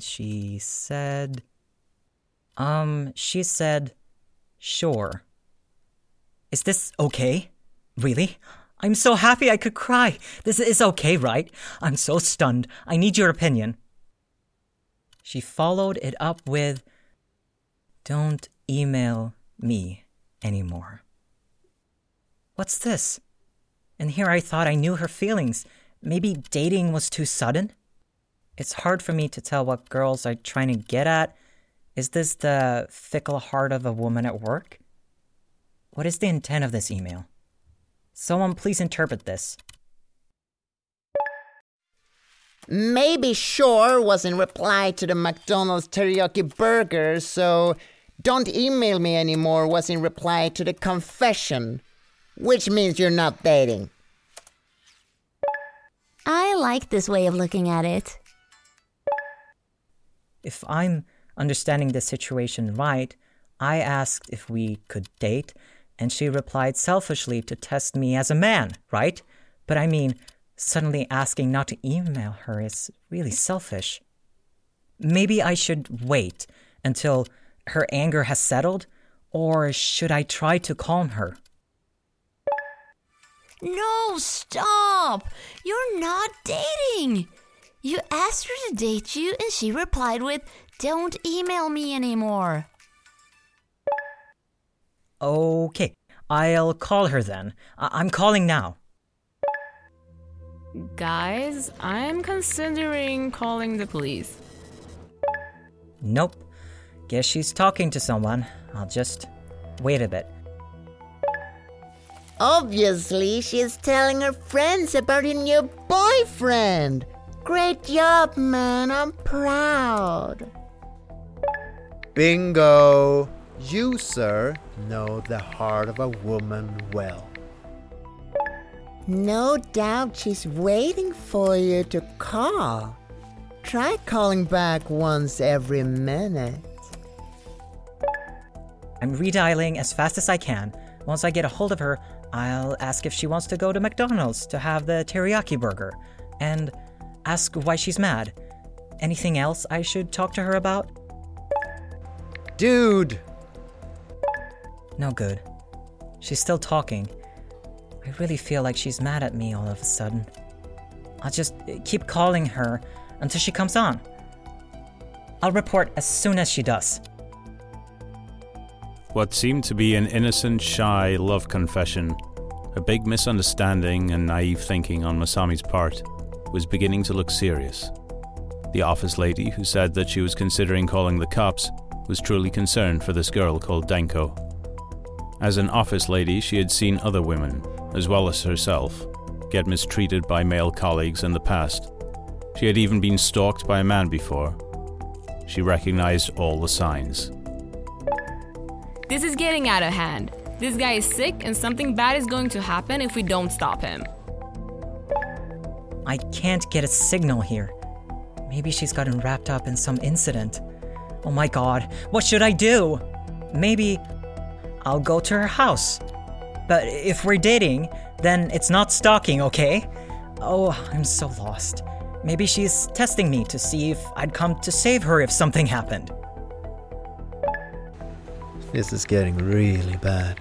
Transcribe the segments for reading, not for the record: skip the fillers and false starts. She said, sure. Is this okay? Really? I'm so happy I could cry. This is okay, right? I'm so stunned. I need your opinion. She followed it up with, don't email me anymore. What's this? And here I thought I knew her feelings. Maybe dating was too sudden? It's hard for me to tell what girls are trying to get at. Is this the fickle heart of a woman at work? What is the intent of this email? Someone please interpret this. Maybe sure was in reply to the McDonald's teriyaki burger, so don't email me anymore was in reply to the confession, which means you're not dating. I like this way of looking at it. If I'm understanding the situation right, I asked if we could date, and she replied selfishly to test me as a man, right? But I mean, suddenly asking not to email her is really selfish. Maybe I should wait until her anger has settled, or should I try to calm her? No, stop! You're not dating! You asked her to date you, and she replied with, don't email me anymore. Okay, I'll call her then. I'm calling now. Guys, I'm considering calling the police. Nope. Guess she's talking to someone. I'll just wait a bit. Obviously, she's telling her friends about her new boyfriend. Great job, man. I'm proud. Bingo. You, sir, know the heart of a woman well. No doubt she's waiting for you to call. Try calling back once every minute. I'm redialing as fast as I can. Once I get a hold of her, I'll ask if she wants to go to McDonald's to have the teriyaki burger, and ask why she's mad. Anything else I should talk to her about? Dude! No good. She's still talking. I really feel like she's mad at me all of a sudden. I'll just keep calling her until she comes on. I'll report as soon as she does. What seemed to be an innocent, shy love confession, a big misunderstanding and naive thinking on Masami's part, was beginning to look serious. The office lady who said that she was considering calling the cops was truly concerned for this girl called Denko. As an office lady, she had seen other women, as well as herself, get mistreated by male colleagues in the past. She had even been stalked by a man before. She recognized all the signs. This is getting out of hand. This guy is sick and something bad is going to happen if we don't stop him. I can't get a signal here. Maybe she's gotten wrapped up in some incident. Oh my God, what should I do? Maybe I'll go to her house. But if we're dating, then it's not stalking, okay? Oh, I'm so lost. Maybe she's testing me to see if I'd come to save her if something happened. This is getting really bad.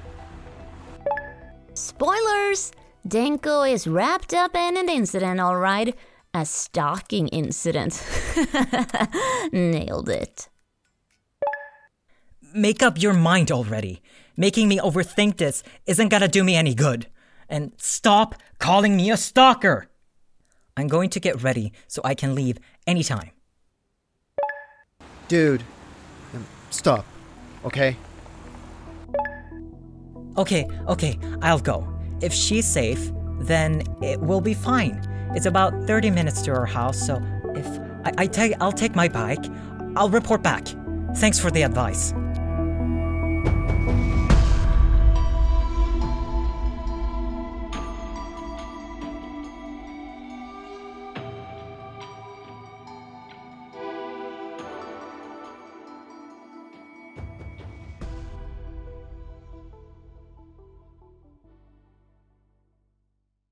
Spoilers! Denko is wrapped up in an incident, all right. A stalking incident. Nailed it. Make up your mind already. Making me overthink this isn't gonna do me any good. And stop calling me a stalker. I'm going to get ready so I can leave anytime. Dude, stop, okay? Okay, I'll go. If she's safe, then it will be fine. It's about 30 minutes to her house, so if I'll take my bike, I'll report back. Thanks for the advice.